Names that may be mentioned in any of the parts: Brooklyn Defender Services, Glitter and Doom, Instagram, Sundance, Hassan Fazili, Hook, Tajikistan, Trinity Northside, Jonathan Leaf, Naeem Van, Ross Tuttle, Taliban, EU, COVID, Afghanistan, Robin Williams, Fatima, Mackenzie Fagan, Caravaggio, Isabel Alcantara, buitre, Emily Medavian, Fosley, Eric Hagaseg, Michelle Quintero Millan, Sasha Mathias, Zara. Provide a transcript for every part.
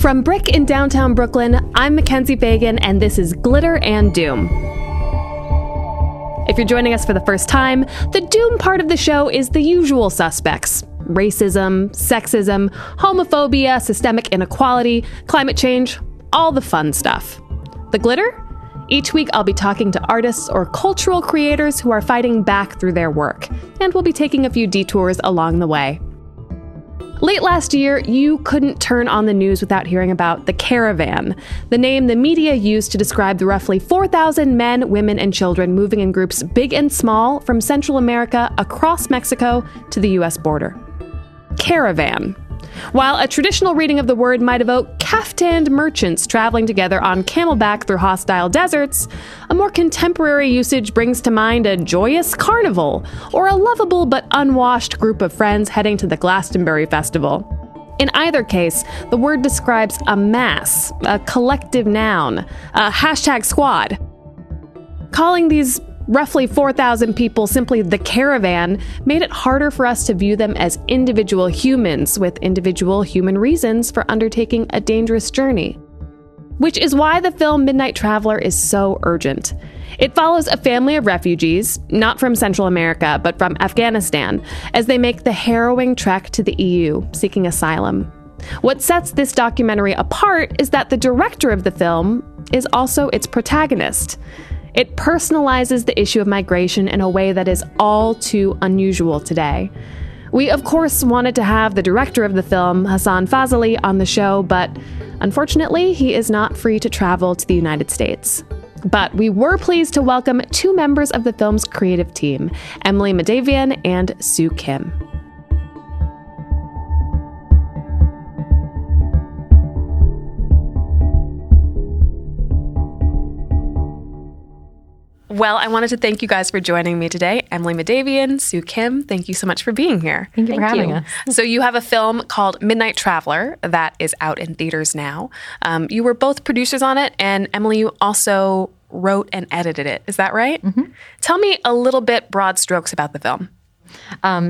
From Brick in downtown Brooklyn, I'm Mackenzie Fagan, and this is Glitter and Doom. If you're joining us for the first time, the Doom part of the show is the usual suspects. Racism, sexism, homophobia, systemic inequality, climate change, all the fun stuff. The Glitter? Each week I'll be talking to artists or cultural creators who are fighting back through their work, and we'll be taking a few detours along the way. Late last year, you couldn't turn on the news without hearing about The Caravan, the name the media used to describe the roughly 4,000 men, women, and children moving in groups big and small from Central America across Mexico to the U.S. border. Caravan. While a traditional reading of the word might evoke kaftaned merchants traveling together on camelback through hostile deserts, a more contemporary usage brings to mind a joyous carnival or a lovable but unwashed group of friends heading to the Glastonbury Festival. In either case, the word describes a mass, a collective noun, a hashtag squad. Calling these roughly 4,000 people simply the caravan made it harder for us to view them as individual humans with individual human reasons for undertaking a dangerous journey. Which is why the film Midnight Traveler is so urgent. It follows a family of refugees, not from Central America, but from Afghanistan, as they make the harrowing trek to the EU, seeking asylum. What sets this documentary apart is that the director of the film is also its protagonist. It personalizes the issue of migration in a way that is all too unusual today. We, of course, wanted to have the director of the film, Hassan Fazili, on the show, but unfortunately, he is not free to travel to the United States. But we were pleased to welcome two members of the film's creative team, Emily Medavian and Sue Kim. Well, I wanted to thank you guys for joining me today. Emily Medavian, Sue Kim, thank you so much for being here. Thank you for having us. So you have a film called Midnight Traveler that is out in theaters now. You were both producers on it, and Emily, you also wrote and edited it. Is that right? Mm-hmm. Tell me a little bit broad strokes about the film.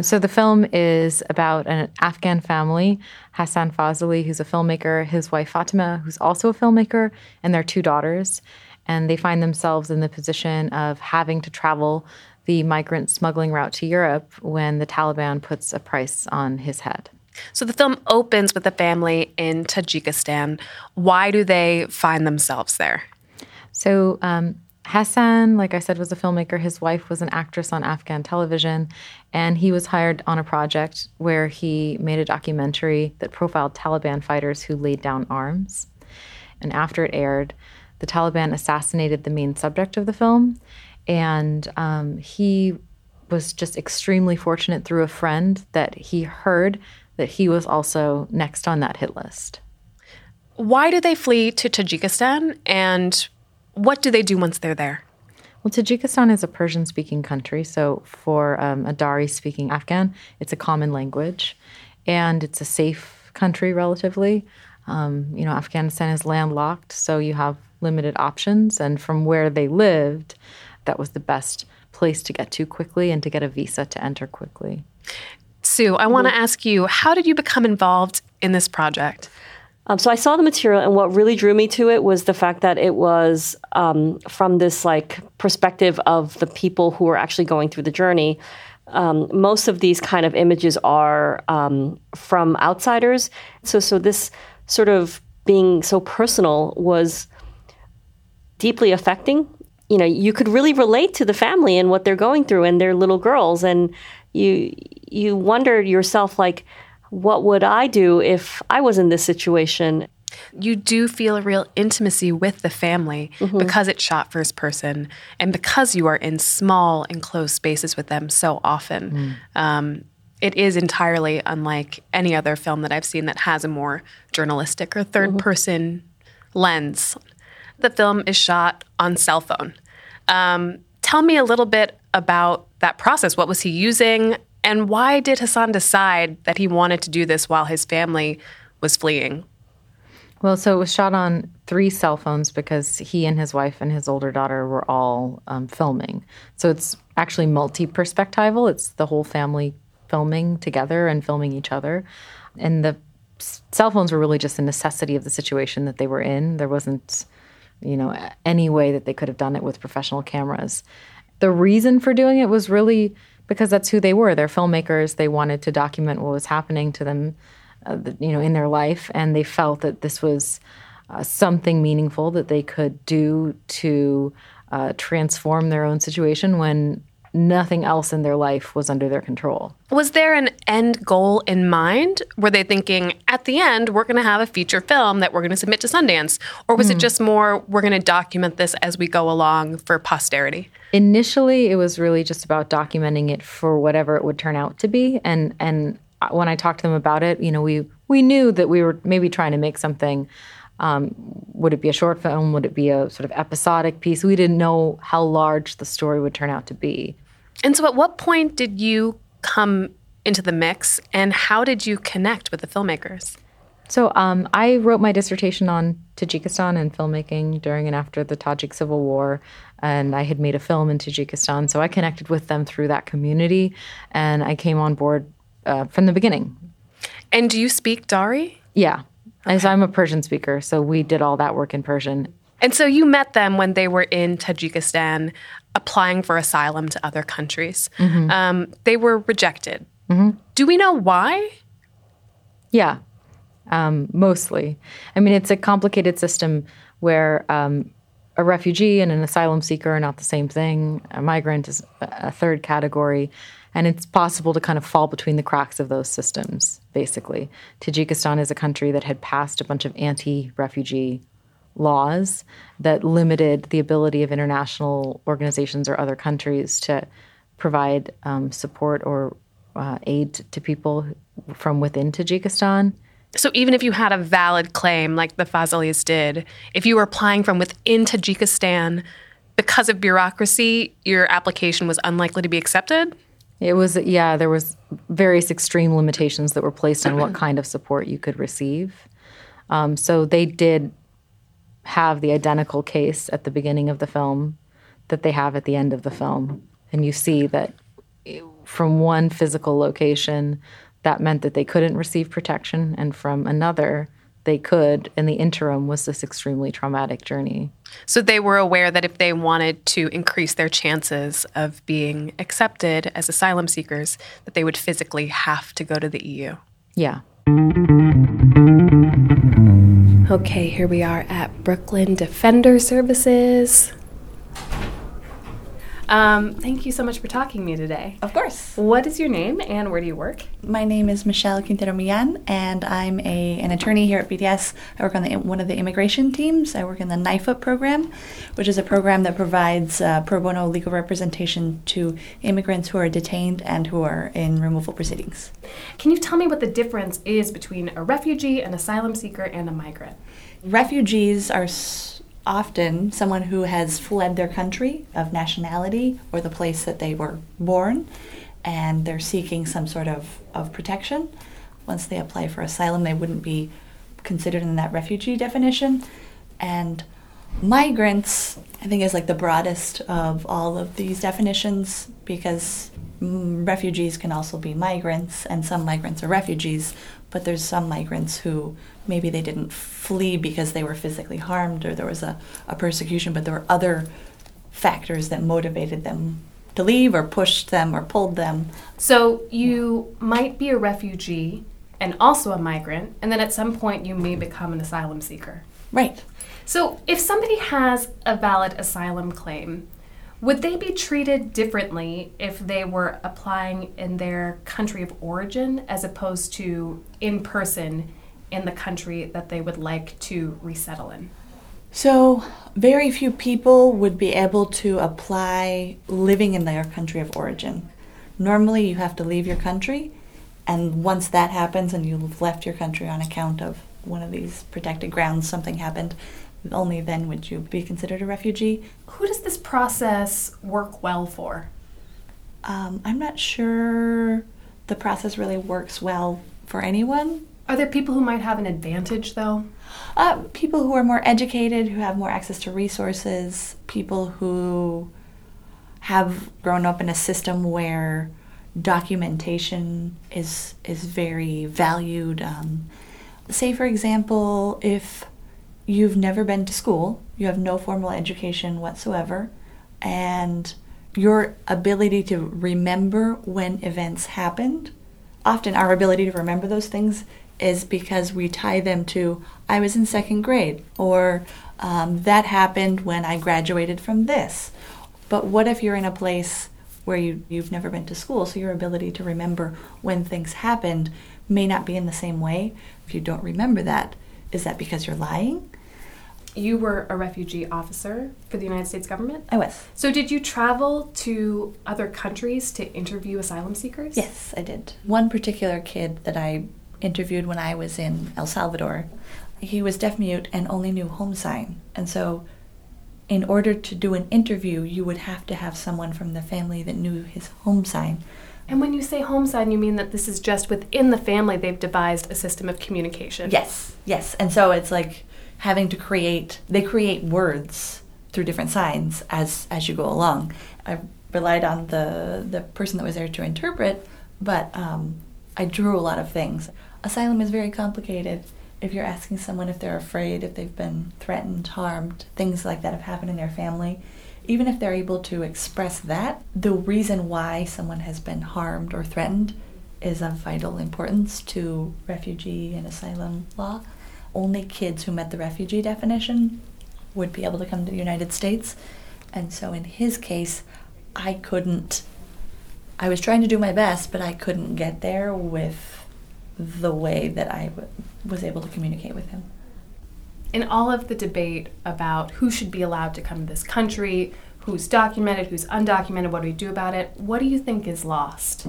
So the film is about an Afghan family, Hassan Fazili, who's a filmmaker, his wife Fatima, who's also a filmmaker, and their two daughters. And they find themselves in the position of having to travel the migrant smuggling route to Europe when the Taliban puts a price on his head. So the film opens with a family in Tajikistan. Why do they find themselves there? So Hassan, like I said, was a filmmaker. His wife was an actress on Afghan television. And he was hired on a project where he made a documentary that profiled Taliban fighters who laid down arms. And after it aired, the Taliban assassinated the main subject of the film, and he was just extremely fortunate through a friend that he heard that he was also next on that hit list. Why do they flee to Tajikistan, and what do they do once they're there? Well, Tajikistan is a Persian-speaking country, so for a Dari-speaking Afghan, it's a common language, and it's a safe country relatively. Afghanistan is landlocked, so you have limited options. And from where they lived, that was the best place to get to quickly and to get a visa to enter quickly. Sue, I want to ask you, how did you become involved in this project? So I saw the material, and what really drew me to it was the fact that it was from this perspective of the people who were actually going through the journey. Most of these kind of images are from outsiders. So this sort of being so personal was deeply affecting. You know, you could really relate to the family and what they're going through and their little girls. And you wonder yourself, what would I do if I was in this situation? You do feel a real intimacy with the family because it's shot first person and because you are in small, enclosed spaces with them so often. It is entirely unlike any other film that I've seen that has a more journalistic or third-person lens. The film is shot on cell phone. Tell me a little bit about that process. What was he using? And why did Hassan decide that he wanted to do this while his family was fleeing? Well, so it was shot on 3 cell phones because he and his wife and his older daughter were all filming. So it's actually multi-perspectival. It's the whole family filming together and filming each other. And the cell phones were really just a necessity of the situation that they were in. There wasn't, you know, any way that they could have done it with professional cameras. The reason for doing it was really because that's who they were. They're filmmakers. They wanted to document what was happening to them, you know, in their life. And they felt that this was something meaningful that they could do to transform their own situation when nothing else in their life was under their control. Was there an end goal in mind? Were they thinking, at the end, we're going to have a feature film that we're going to submit to Sundance? Or was it just more, we're going to document this as we go along for posterity? Initially, it was really just about documenting it for whatever it would turn out to be. And when I talked to them about it, you know, we knew that we were maybe trying to make something. Would it be a short film? Would it be a sort of episodic piece? We didn't know how large the story would turn out to be. And so at what point did you come into the mix, and how did you connect with the filmmakers? So I wrote my dissertation on Tajikistan and filmmaking during and after the Tajik Civil War, and I had made a film in Tajikistan. So I connected with them through that community, and I came on board from the beginning. And do you speak Dari? Yeah. Okay. So I'm a Persian speaker, so we did all that work in Persian. And so you met them when they were in Tajikistan applying for asylum to other countries. Mm-hmm. They were rejected. Mm-hmm. Do we know why? Yeah, mostly. I mean, it's a complicated system where a refugee and an asylum seeker are not the same thing. A migrant is a third category. And it's possible to kind of fall between the cracks of those systems, basically. Tajikistan is a country that had passed a bunch of anti-refugee laws that limited the ability of international organizations or other countries to provide support or aid to people from within Tajikistan. So even if you had a valid claim, like the Fazilis did, if you were applying from within Tajikistan, because of bureaucracy, your application was unlikely to be accepted? It was, yeah, there was various extreme limitations that were placed on what kind of support you could receive. So they did have the identical case at the beginning of the film that they have at the end of the film. And you see that from one physical location, that meant that they couldn't receive protection, and from another, they could, and the interim was this extremely traumatic journey. So they were aware that if they wanted to increase their chances of being accepted as asylum seekers, that they would physically have to go to the EU. Yeah. Okay, here we are at Brooklyn Defender Services. Thank you so much for talking to me today. Of course. What is your name and where do you work? My name is Michelle Quintero Millan, and I'm an attorney here at BDS. I work on one of the immigration teams. I work in the NIFA program, which is a program that provides pro bono legal representation to immigrants who are detained and who are in removal proceedings. Can you tell me what the difference is between a refugee, an asylum seeker, and a migrant? Refugees are often someone who has fled their country of nationality or the place that they were born, and they're seeking some sort of protection. Once they apply for asylum, they wouldn't be considered in that refugee definition. And migrants, I think, is like the broadest of all of these definitions, because refugees can also be migrants, and some migrants are refugees, but there's some migrants who maybe they didn't flee because they were physically harmed or there was a persecution, but there were other factors that motivated them to leave or pushed them or pulled them. So you might be a refugee and also a migrant, and then at some point you may become an asylum seeker. Right. So if somebody has a valid asylum claim, would they be treated differently if they were applying in their country of origin as opposed to in person in the country that they would like to resettle in? So very few people would be able to apply living in their country of origin. Normally you have to leave your country, and once that happens and you've left your country on account of one of these protected grounds, something happened, only then would you be considered a refugee. Who does this process work well for? I'm not sure the process really works well for anyone. Are there people who might have an advantage, though? People who are more educated, who have more access to resources, people who have grown up in a system where documentation is very valued. say, for example, if you've never been to school, you have no formal education whatsoever, and your ability to remember when events happened, often our ability to remember those things is because we tie them to, I was in second grade, or that happened when I graduated from this. But what if you're in a place where you've never been to school, so your ability to remember when things happened may not be in the same way? If you don't remember that, is that because you're lying? You were a refugee officer for the United States government? I was. So did you travel to other countries to interview asylum seekers? Yes, I did. One particular kid that I interviewed when I was in El Salvador, he was deaf-mute and only knew home sign. And so in order to do an interview, you would have to have someone from the family that knew his home sign. And when you say home sign, you mean that this is just within the family they've devised a system of communication? Yes, yes. And so it's like having to create words through different signs as you go along. I relied on the person that was there to interpret, but I drew a lot of things. Asylum is very complicated. If you're asking someone if they're afraid, if they've been threatened, harmed, things like that have happened in their family, even if they're able to express that, the reason why someone has been harmed or threatened is of vital importance to refugee and asylum law. Only kids who met the refugee definition would be able to come to the United States. And so in his case, I was trying to do my best, but I couldn't get there with the way that I was able to communicate with him. In all of the debate about who should be allowed to come to this country, who's documented, who's undocumented, what do we do about it, what do you think is lost?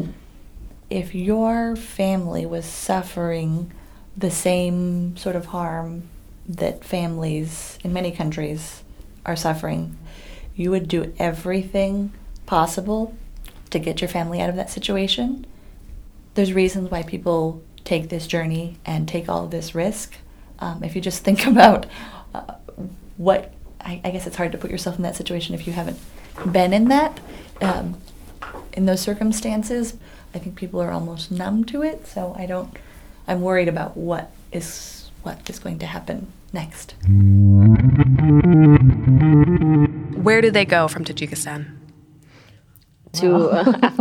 If your family was suffering the same sort of harm that families in many countries are suffering, you would do everything possible to get your family out of that situation. There's reasons why people take this journey and take all of this risk. If you just think about I guess it's hard to put yourself in that situation if you haven't been in that, in those circumstances. I think people are almost numb to it, so I'm worried about what is going to happen next. Where do they go from Tajikistan?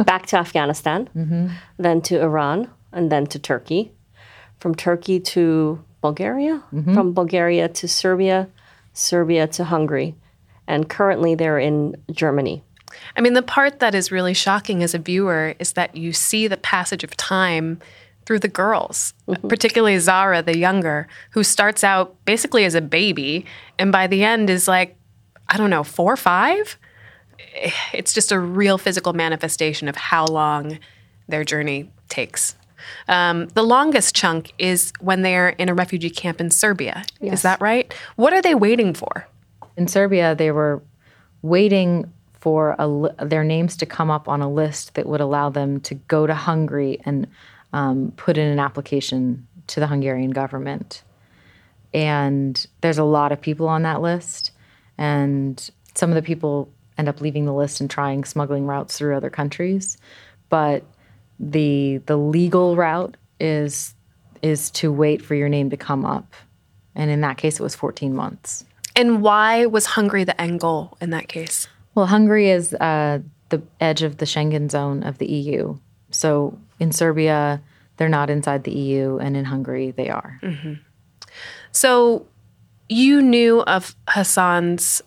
Back to Afghanistan, mm-hmm. Then to Iran, and then to Turkey. From Turkey to Bulgaria, mm-hmm. From Bulgaria to Serbia, Serbia to Hungary. And currently they're in Germany. I mean, the part that is really shocking as a viewer is that you see the passage of time through the girls, mm-hmm. particularly Zara, the younger, who starts out basically as a baby and by the end is like, I don't know, 4 or 5? It's just a real physical manifestation of how long their journey takes. The longest chunk is when they're in a refugee camp in Serbia. Yes. Is that right? What are they waiting for? In Serbia, they were waiting for their names to come up on a list that would allow them to go to Hungary and put in an application to the Hungarian government. And there's a lot of people on that list. And some of the people end up leaving the list and trying smuggling routes through other countries. But the legal route is to wait for your name to come up. And in that case, it was 14 months. And why was Hungary the end goal in that case? Well, Hungary is the edge of the Schengen zone of the EU. So in Serbia, they're not inside the EU, and in Hungary, they are. Mm-hmm. So you knew of Hassan's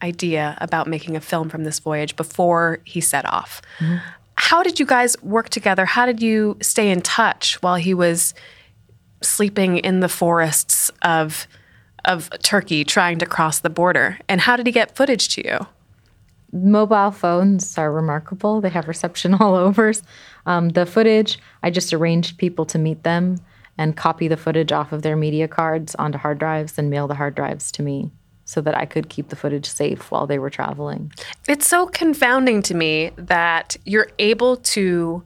idea about making a film from this voyage before he set off. Mm-hmm. How did you guys work together? How did you stay in touch while he was sleeping in the forests of Turkey trying to cross the border? And how did he get footage to you? Mobile phones are remarkable. They have reception all over. The footage, I just arranged people to meet them and copy the footage off of their media cards onto hard drives and mail the hard drives to me, so that I could keep the footage safe while they were traveling. It's so confounding to me that you're able to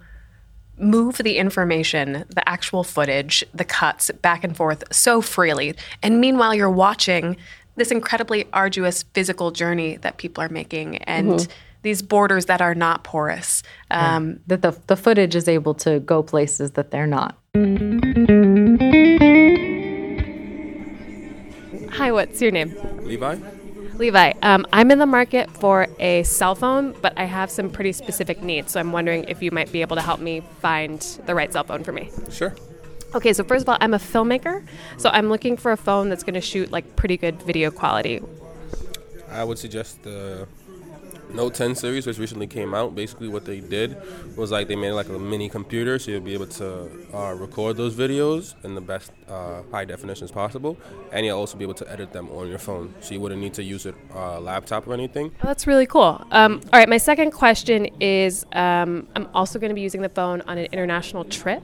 move the information, the actual footage, the cuts back and forth so freely. And meanwhile, you're watching this incredibly arduous physical journey that people are making and mm-hmm. these borders that are not porous. That the footage is able to go places that they're not. Hi, what's your name? Levi. I'm in the market for a cell phone, but I have some pretty specific needs, so I'm wondering if you might be able to help me find the right cell phone for me. Sure. Okay, so first of all, I'm a filmmaker, so I'm looking for a phone that's going to shoot like pretty good video quality. I would suggest the Note 10 series, which recently came out. Basically what they did was like they made like a mini computer, so you'll be able to record those videos in the best high definition as possible, and you'll also be able to edit them on your phone, so you wouldn't need to use a laptop or anything. Oh, that's really cool. All right, my second question is I'm also going to be using the phone on an international trip,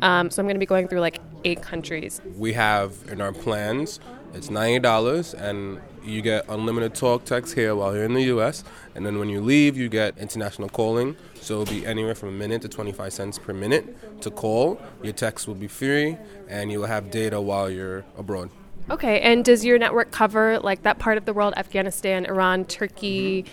so I'm going to be going through like 8 countries. We have in our plans, it's $90, and you get unlimited talk text here while you're in the U.S., and then when you leave, you get international calling. So it'll be anywhere from a minute to 25 cents per minute to call. Your text will be free, and you will have data while you're abroad. Okay, and does your network cover like that part of the world, Afghanistan, Iran, Turkey,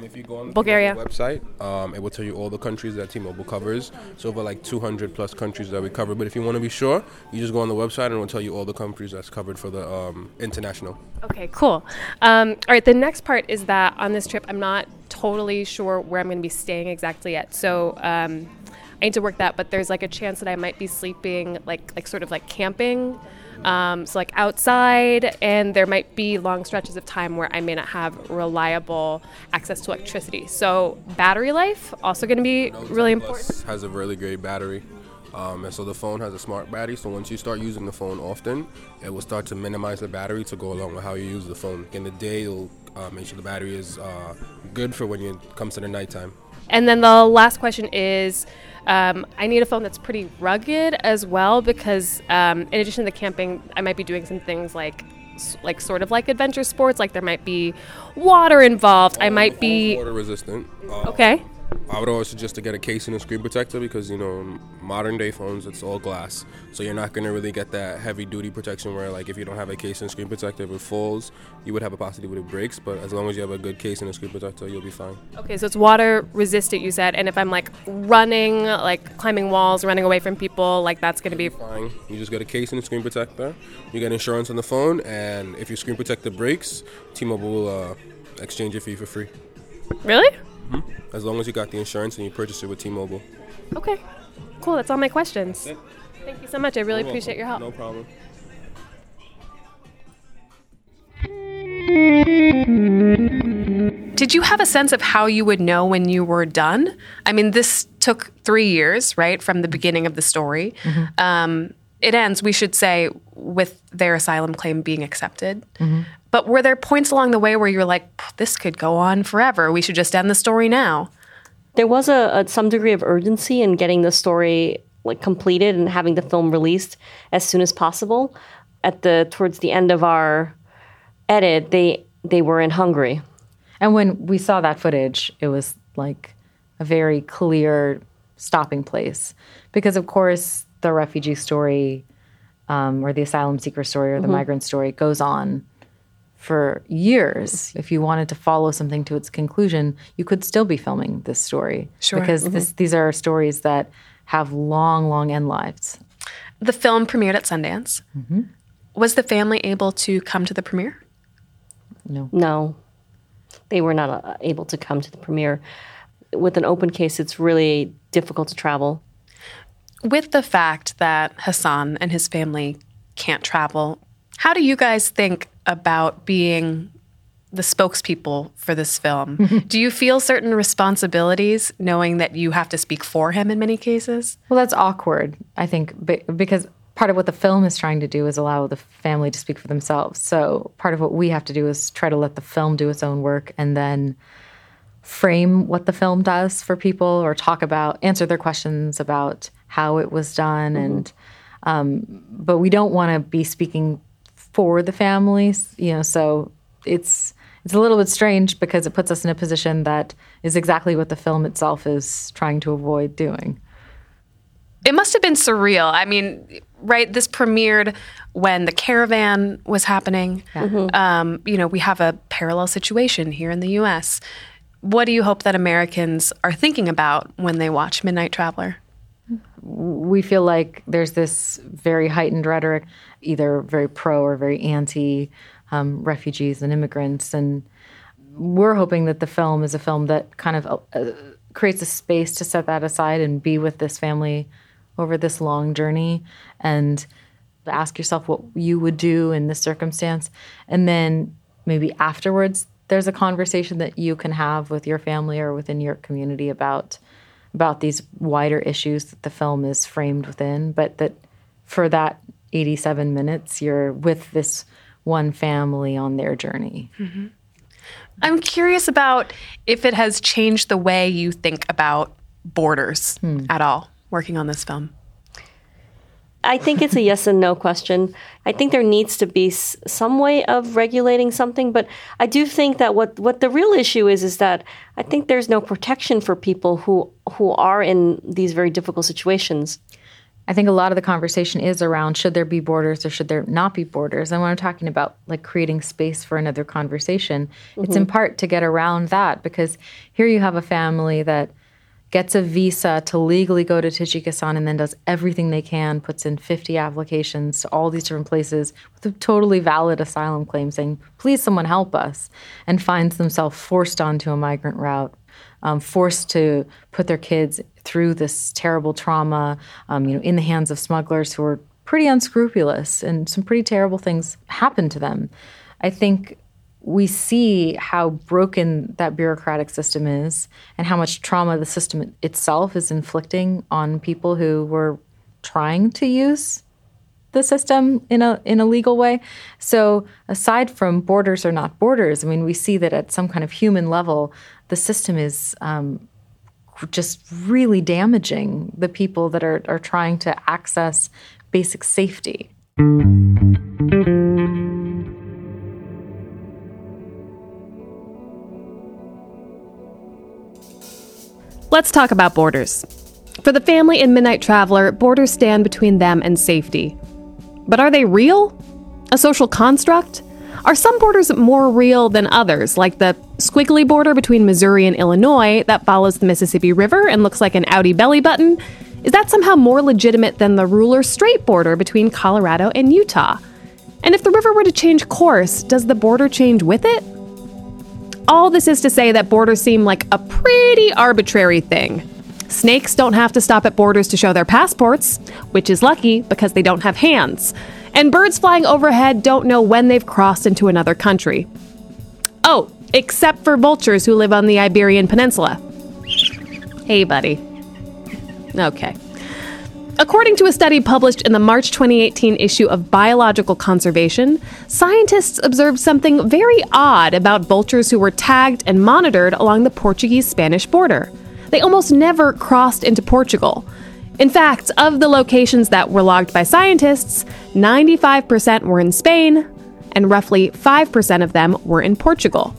if you go on Bulgaria? The website, it will tell you all the countries that T-Mobile covers. So over like 200 plus countries that we cover. But if you want to be sure, you just go on the website and it will tell you all the countries that's covered for the international. Okay, cool. All right, the next part is that on this trip, I'm not totally sure where I'm going to be staying exactly yet. So I need to work that, but there's like a chance that I might be sleeping like sort of like camping. So like outside, and there might be long stretches of time where I may not have reliable access to electricity. So battery life also going to be really important. Note 10 Plus has a really great battery. And so the phone has a smart battery, so once you start using the phone often, it will start to minimize the battery to go along with how you use the phone. In the day, it'll make sure the battery is good for when it comes to the nighttime. And then the last question is, I need a phone that's pretty rugged as well, because in addition to the camping, I might be doing some things like sort of like adventure sports. Like there might be water involved. I might be water resistant. Okay. I would always suggest to get a casing and screen protector because, you know, modern day phones, it's all glass. So you're not going to really get that heavy duty protection where, like, if you don't have a casing and screen protector, if it falls, you would have a possibility where it breaks. But as long as you have a good casing and screen protector, you'll be fine. Okay, so it's water resistant, you said. And if I'm, like, running, like, climbing walls, running away from people, like, that's going to be fine. You just get a casing and screen protector. You get insurance on the phone. And if your screen protector breaks, T-Mobile will exchange it for you for free. Really? Mm-hmm. As long as you got the insurance and you purchased it with T-Mobile. Okay, cool. That's all my questions. Thank you so much. I really appreciate your help. No problem. Did you have a sense of how you would know when you were done? I mean, this took 3 years, right, from the beginning of the story. Mm-hmm. It ends, we should say, with their asylum claim being accepted. Mm-hmm. But were there points along the way where you were like, this could go on forever. We should just end the story now? There was some degree of urgency in getting the story like completed and having the film released as soon as possible. Towards the end of our edit, they were in Hungary. And when we saw that footage, it was like a very clear stopping place. Because, of course, the refugee story or the asylum seeker story or the migrant story goes on for years. If you wanted to follow something to its conclusion, you could still be filming this story. Sure. Because these are stories that have long, long end lives. The film premiered at Sundance. Mm-hmm. Was the family able to come to the premiere? No. They were not able to come to the premiere. With an open case, it's really difficult to travel. With the fact that Hassan and his family can't travel, how do you guys think about being the spokespeople for this film? Do you feel certain responsibilities knowing that you have to speak for him in many cases? Well, that's awkward, I think, because part of what the film is trying to do is allow the family to speak for themselves. So part of what we have to do is try to let the film do its own work and then frame what the film does for people or answer their questions about how it was done. And but we don't want to be speaking for the families, you know, so it's a little bit strange because it puts us in a position that is exactly what the film itself is trying to avoid doing. It must have been surreal. I mean, right, this premiered when the caravan was happening. Yeah. You know, we have a parallel situation here in the U.S. What do you hope that Americans are thinking about when they watch Midnight Traveler? We feel like there's this very heightened rhetoric, either very pro or very anti, refugees and immigrants. And we're hoping that the film is a film that kind of creates a space to set that aside and be with this family over this long journey and ask yourself what you would do in this circumstance. And then maybe afterwards, there's a conversation that you can have with your family or within your community about these wider issues that the film is framed within, but that for that 87 minutes, you're with this one family on their journey. Mm-hmm. I'm curious about if it has changed the way you think about borders at all, working on this film. I think it's a yes and no question. I think there needs to be some way of regulating something, but I do think that what the real issue is that I think there's no protection for people who are in these very difficult situations. I think a lot of the conversation is around should there be borders or should there not be borders. And when I'm talking about like creating space for another conversation, it's in part to get around that, because here you have a family that gets a visa to legally go to Tajikistan and then does everything they can, puts in 50 applications to all these different places with a totally valid asylum claim saying, please someone help us, and finds themselves forced onto a migrant route, forced to put their kids through this terrible trauma, in the hands of smugglers who are pretty unscrupulous, and some pretty terrible things happen to them. I think we see how broken that bureaucratic system is and how much trauma the system itself is inflicting on people who were trying to use the system in a legal way. So aside from borders or not borders, I mean, we see that at some kind of human level, the system is just really damaging the people that are trying to access basic safety. Let's talk about borders. For the family in Midnight Traveler, borders stand between them and safety. But are they real? A social construct? Are some borders more real than others, like the squiggly border between Missouri and Illinois that follows the Mississippi River and looks like an outie belly button? Is that somehow more legitimate than the ruler straight border between Colorado and Utah? And if the river were to change course, does the border change with it? All this is to say that borders seem like a pretty arbitrary thing. Snakes don't have to stop at borders to show their passports, which is lucky because they don't have hands. And birds flying overhead don't know when they've crossed into another country. Oh, except for vultures who live on the Iberian Peninsula. Hey, buddy. Okay. According to a study published in the March 2018 issue of Biological Conservation, scientists observed something very odd about vultures who were tagged and monitored along the Portuguese-Spanish border. They almost never crossed into Portugal. In fact, of the locations that were logged by scientists, 95% were in Spain, and roughly 5% of them were in Portugal.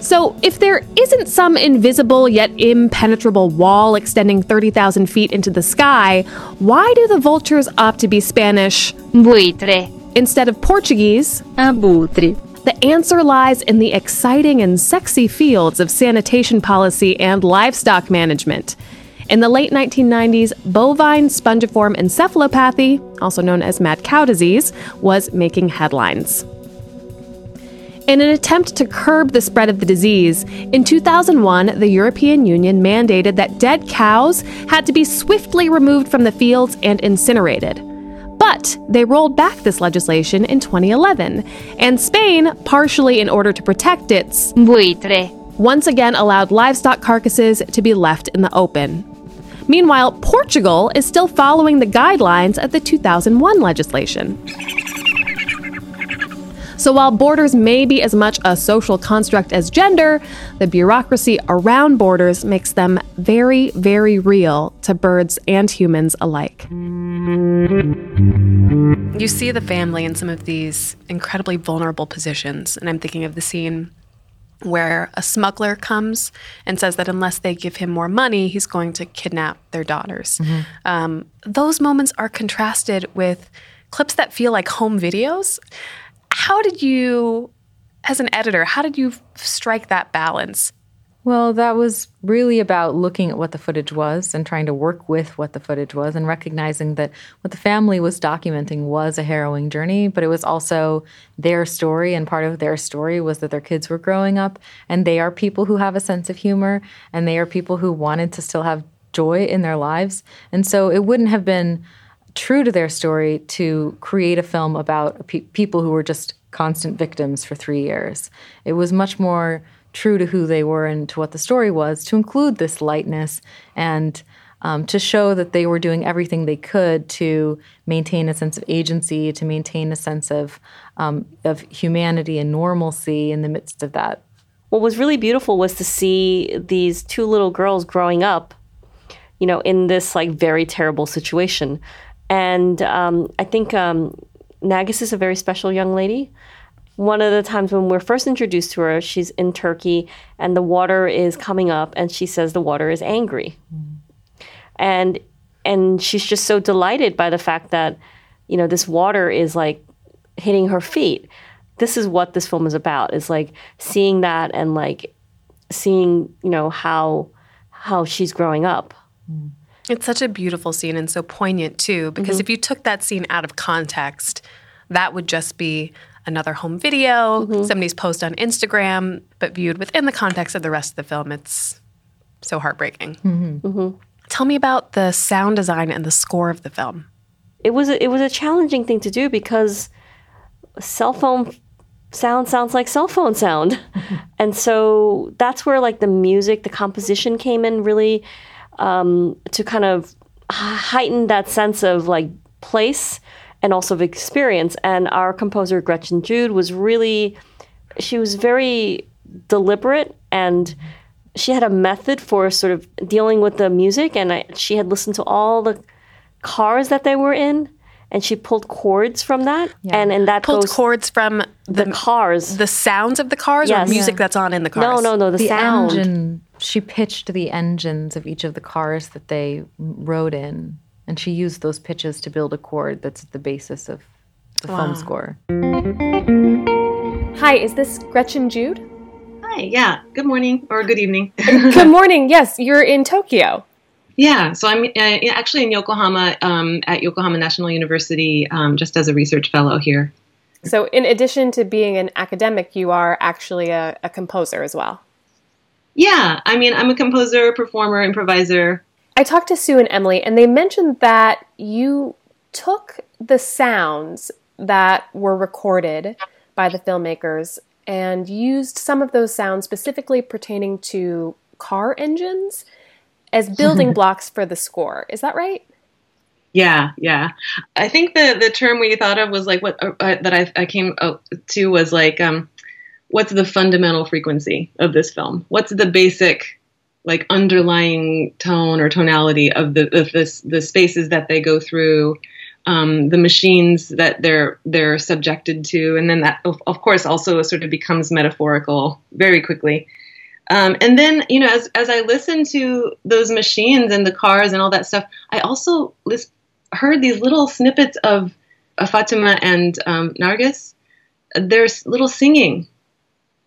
So if there isn't some invisible yet impenetrable wall extending 30,000 feet into the sky, why do the vultures opt to be Spanish buitre instead of Portuguese abutre? The answer lies in the exciting and sexy fields of sanitation policy and livestock management. In the late 1990s, bovine spongiform encephalopathy, also known as mad cow disease, was making headlines. In an attempt to curb the spread of the disease, in 2001, the European Union mandated that dead cows had to be swiftly removed from the fields and incinerated. But they rolled back this legislation in 2011, and Spain, partially in order to protect its buitre, once again allowed livestock carcasses to be left in the open. Meanwhile, Portugal is still following the guidelines of the 2001 legislation. So while borders may be as much a social construct as gender, the bureaucracy around borders makes them very, very real to birds and humans alike. You see the family in some of these incredibly vulnerable positions, and I'm thinking of the scene where a smuggler comes and says that unless they give him more money, he's going to kidnap their daughters. Mm-hmm. Those moments are contrasted with clips that feel like home videos. How did you, as an editor, strike that balance? Well, that was really about looking at what the footage was and trying to work with what the footage was and recognizing that what the family was documenting was a harrowing journey, but it was also their story, and part of their story was that their kids were growing up, and they are people who have a sense of humor, and they are people who wanted to still have joy in their lives. And so it wouldn't have been true to their story to create a film about people who were just constant victims for 3 years. It was much more true to who they were and to what the story was, to include this lightness and to show that they were doing everything they could to maintain a sense of agency, to maintain a sense of humanity and normalcy in the midst of that. What was really beautiful was to see these two little girls growing up, you know, in this like very terrible situation. And I think Nagus is a very special young lady. One of the times when we're first introduced to her, she's in Turkey and the water is coming up and she says the water is angry. And she's just so delighted by the fact that, you know, this water is like hitting her feet. This is what this film is about, is like seeing that and like seeing, you know, how she's growing up. It's such a beautiful scene and so poignant too, because if you took that scene out of context, that would just be another home video, somebody's post on Instagram, but viewed within the context of the rest of the film, it's so heartbreaking. Tell me about the sound design and the score of the film. It was a challenging thing to do because cell phone sound sounds like cell phone sound, and so that's where like the music, the composition came in really to kind of heighten that sense of like place and also of experience. And our composer, Gretchen Jude, was really, she was very deliberate and she had a method for sort of dealing with the music. And she had listened to all the cars that they were in and she pulled chords from that. Yeah. And that pulled chords from the cars. The sounds of the cars, yes. Or music that's on in the cars? No, the sound. Engine. She pitched the engines of each of the cars that they rode in. And she used those pitches to build a chord that's the basis of the film score. Hi, is this Gretchen Jude? Hi, yeah. Good morning, or good evening. Good morning, yes. You're in Tokyo. Yeah, so I'm actually in Yokohama at Yokohama National University just as a research fellow here. So in addition to being an academic, you are actually a composer as well. Yeah, I mean, I'm a composer, performer, improviser. I talked to Sue and Emily, and they mentioned that you took the sounds that were recorded by the filmmakers and used some of those sounds specifically pertaining to car engines as building blocks for the score. Is that right? Yeah. I think the term we thought of was like what that I came to was like, what's the fundamental frequency of this film? What's the basic like underlying tone or tonality of the spaces that they go through, the machines that they're subjected to, and then that of course also sort of becomes metaphorical very quickly. And then you know, as I listened to those machines and the cars and all that stuff, I also heard these little snippets of Fatima and Nargis. There's little singing.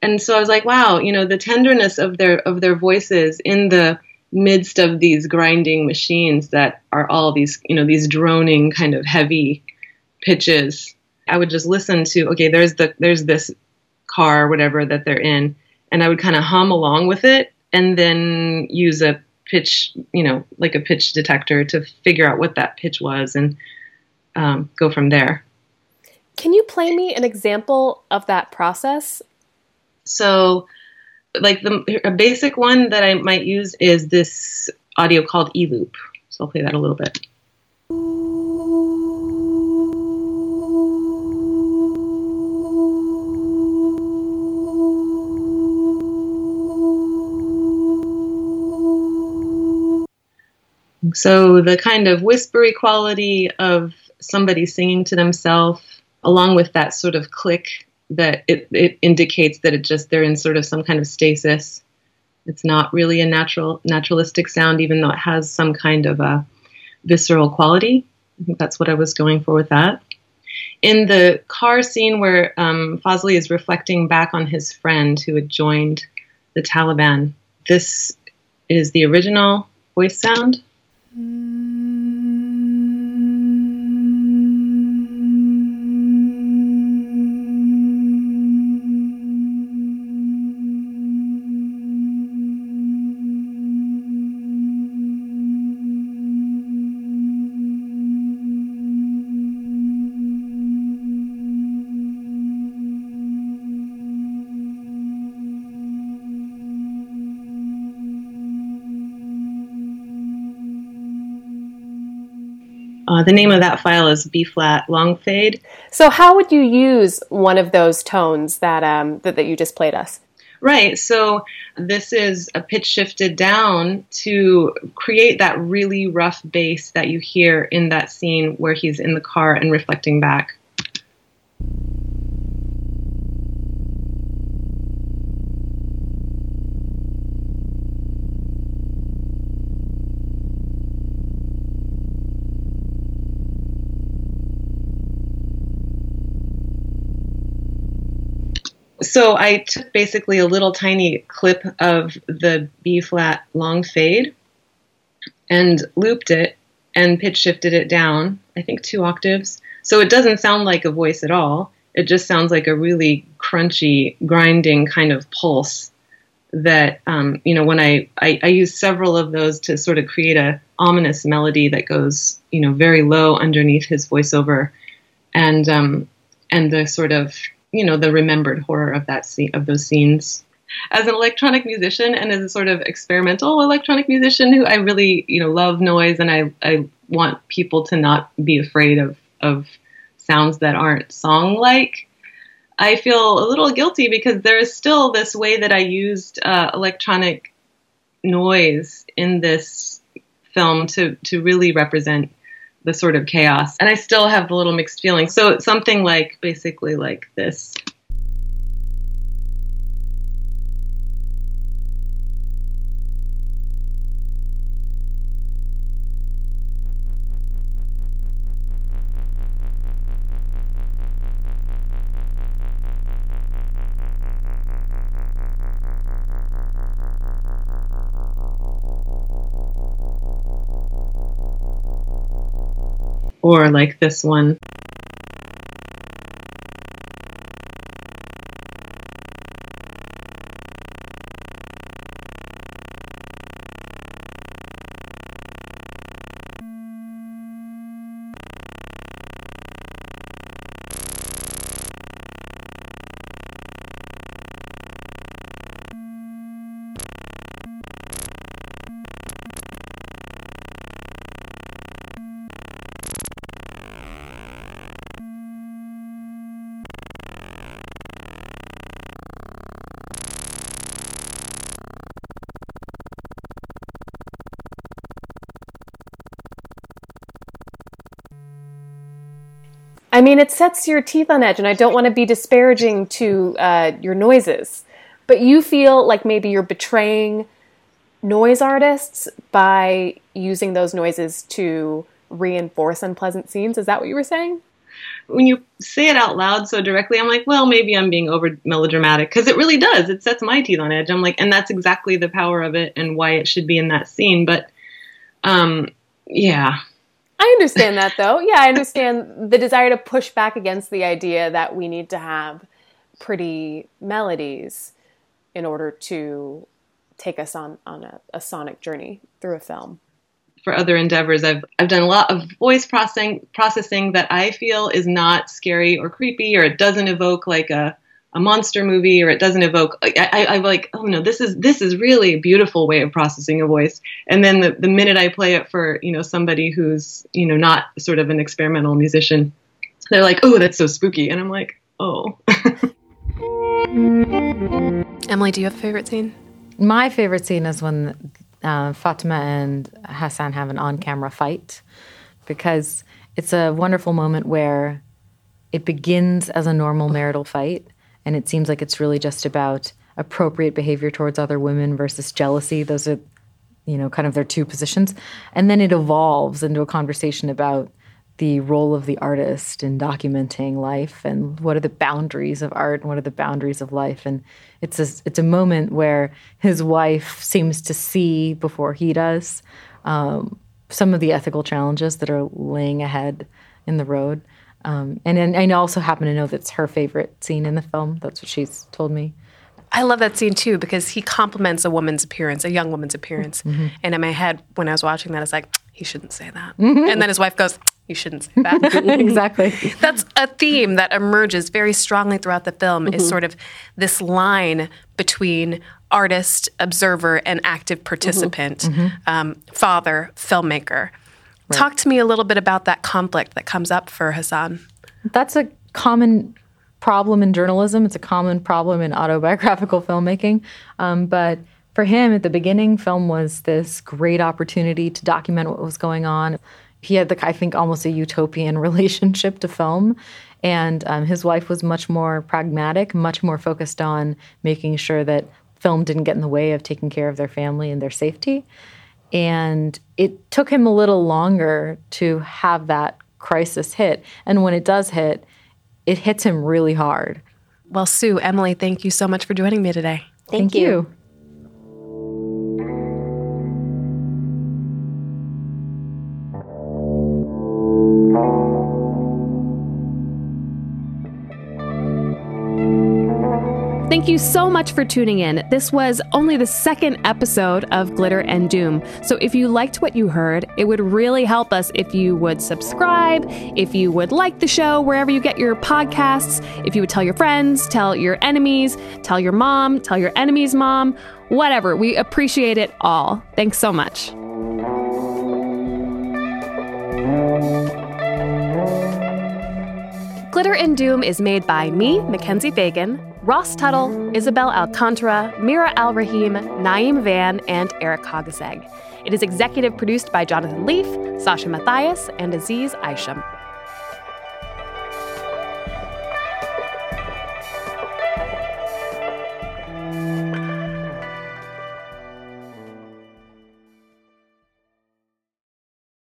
And so I was like, wow, you know, the tenderness of their voices in the midst of these grinding machines that are all these, you know, these droning kind of heavy pitches. I would just listen to, okay, there's this car, whatever that they're in, and I would kind of hum along with it and then use a pitch, you know, like a pitch detector to figure out what that pitch was and go from there. Can you play me an example of that process? So, like, a basic one that I might use is this audio called E-loop. So I'll play that a little bit. So the kind of whispery quality of somebody singing to themselves, along with that sort of click that it indicates that they're in sort of some kind of stasis. It's not really a naturalistic sound, even though it has some kind of a visceral quality. I think that's what I was going for with that. In the car scene where Fosley is reflecting back on his friend who had joined the Taliban This is the original voice sound. The name of that file is B-flat long fade. So how would you use one of those tones that you just played us? Right. So this is a pitch shifted down to create that really rough bass that you hear in that scene where he's in the car and reflecting back. So I took basically a little tiny clip of the B-flat long fade and looped it and pitch shifted it down, I think 2 octaves. So it doesn't sound like a voice at all. It just sounds like a really crunchy, grinding kind of pulse that, when I use several of those to sort of create a ominous melody that goes, very low underneath his voiceover and the sort of, the remembered horror of that scene, of those scenes. As an electronic musician and as a sort of experimental electronic musician who I really, love noise and I want people to not be afraid of sounds that aren't song-like, I feel a little guilty because there is still this way that I used electronic noise in this film to really represent the sort of chaos. And I still have the little mixed feelings. So it's something like this. Or like this one. I mean, it sets your teeth on edge, and I don't want to be disparaging to your noises, but you feel like maybe you're betraying noise artists by using those noises to reinforce unpleasant scenes. Is that what you were saying? When you say it out loud so directly, I'm like, well, maybe I'm being over melodramatic, because it really does. It sets my teeth on edge. I'm like, and that's exactly the power of it and why it should be in that scene. But yeah. I understand that, though. Yeah, I understand the desire to push back against the idea that we need to have pretty melodies in order to take us on a sonic journey through a film. For other endeavors, I've done a lot of voice processing that I feel is not scary or creepy, or it doesn't evoke like a monster movie, or it doesn't evoke. I'm like, oh no, this is really a beautiful way of processing a voice. And then the minute I play it for somebody who's not sort of an experimental musician, they're like, oh, that's so spooky, and I'm like, oh. Emily, do you have a favorite scene? My favorite scene is when Fatima and Hassan have an on-camera fight, because it's a wonderful moment where it begins as a normal marital fight. And it seems like it's really just about appropriate behavior towards other women versus jealousy. Those are, kind of their two positions. And then it evolves into a conversation about the role of the artist in documenting life, and what are the boundaries of art and what are the boundaries of life. And it's a moment where his wife seems to see before he does some of the ethical challenges that are laying ahead in the road. And I also happen to know that's her favorite scene in the film. That's what she's told me. I love that scene, too, because he compliments a woman's appearance, a young woman's appearance. Mm-hmm. And in my head, when I was watching that, I was like, he shouldn't say that. Mm-hmm. And then his wife goes, you shouldn't say that. Exactly. That's a theme that emerges very strongly throughout the film, mm-hmm. is sort of this line between artist, observer, and active participant, mm-hmm. Father, filmmaker. Right. Talk to me a little bit about that conflict that comes up for Hassan. That's a common problem in journalism. It's a common problem in autobiographical filmmaking. But for him, at the beginning, film was this great opportunity to document what was going on. He had, I think, almost a utopian relationship to film. And his wife was much more pragmatic, much more focused on making sure that film didn't get in the way of taking care of their family and their safety. And it took him a little longer to have that crisis hit. And when it does hit, it hits him really hard. Well, Sue, Emily, thank you so much for joining me today. Thank you. Thank you so much for tuning in. This was only the second episode of Glitter and Doom. So if you liked what you heard, it would really help us if you would subscribe, if you would like the show wherever you get your podcasts, if you would tell your friends, tell your enemies, tell your mom, tell your enemy's mom, whatever. We appreciate it all. Thanks so much. Glitter and Doom is made by me, Mackenzie Fagan, Ross Tuttle, Isabel Alcantara, Mira Al Rahim, Naeem Van, and Eric Hagaseg. It is executive produced by Jonathan Leaf, Sasha Mathias, and Aziz Aisham.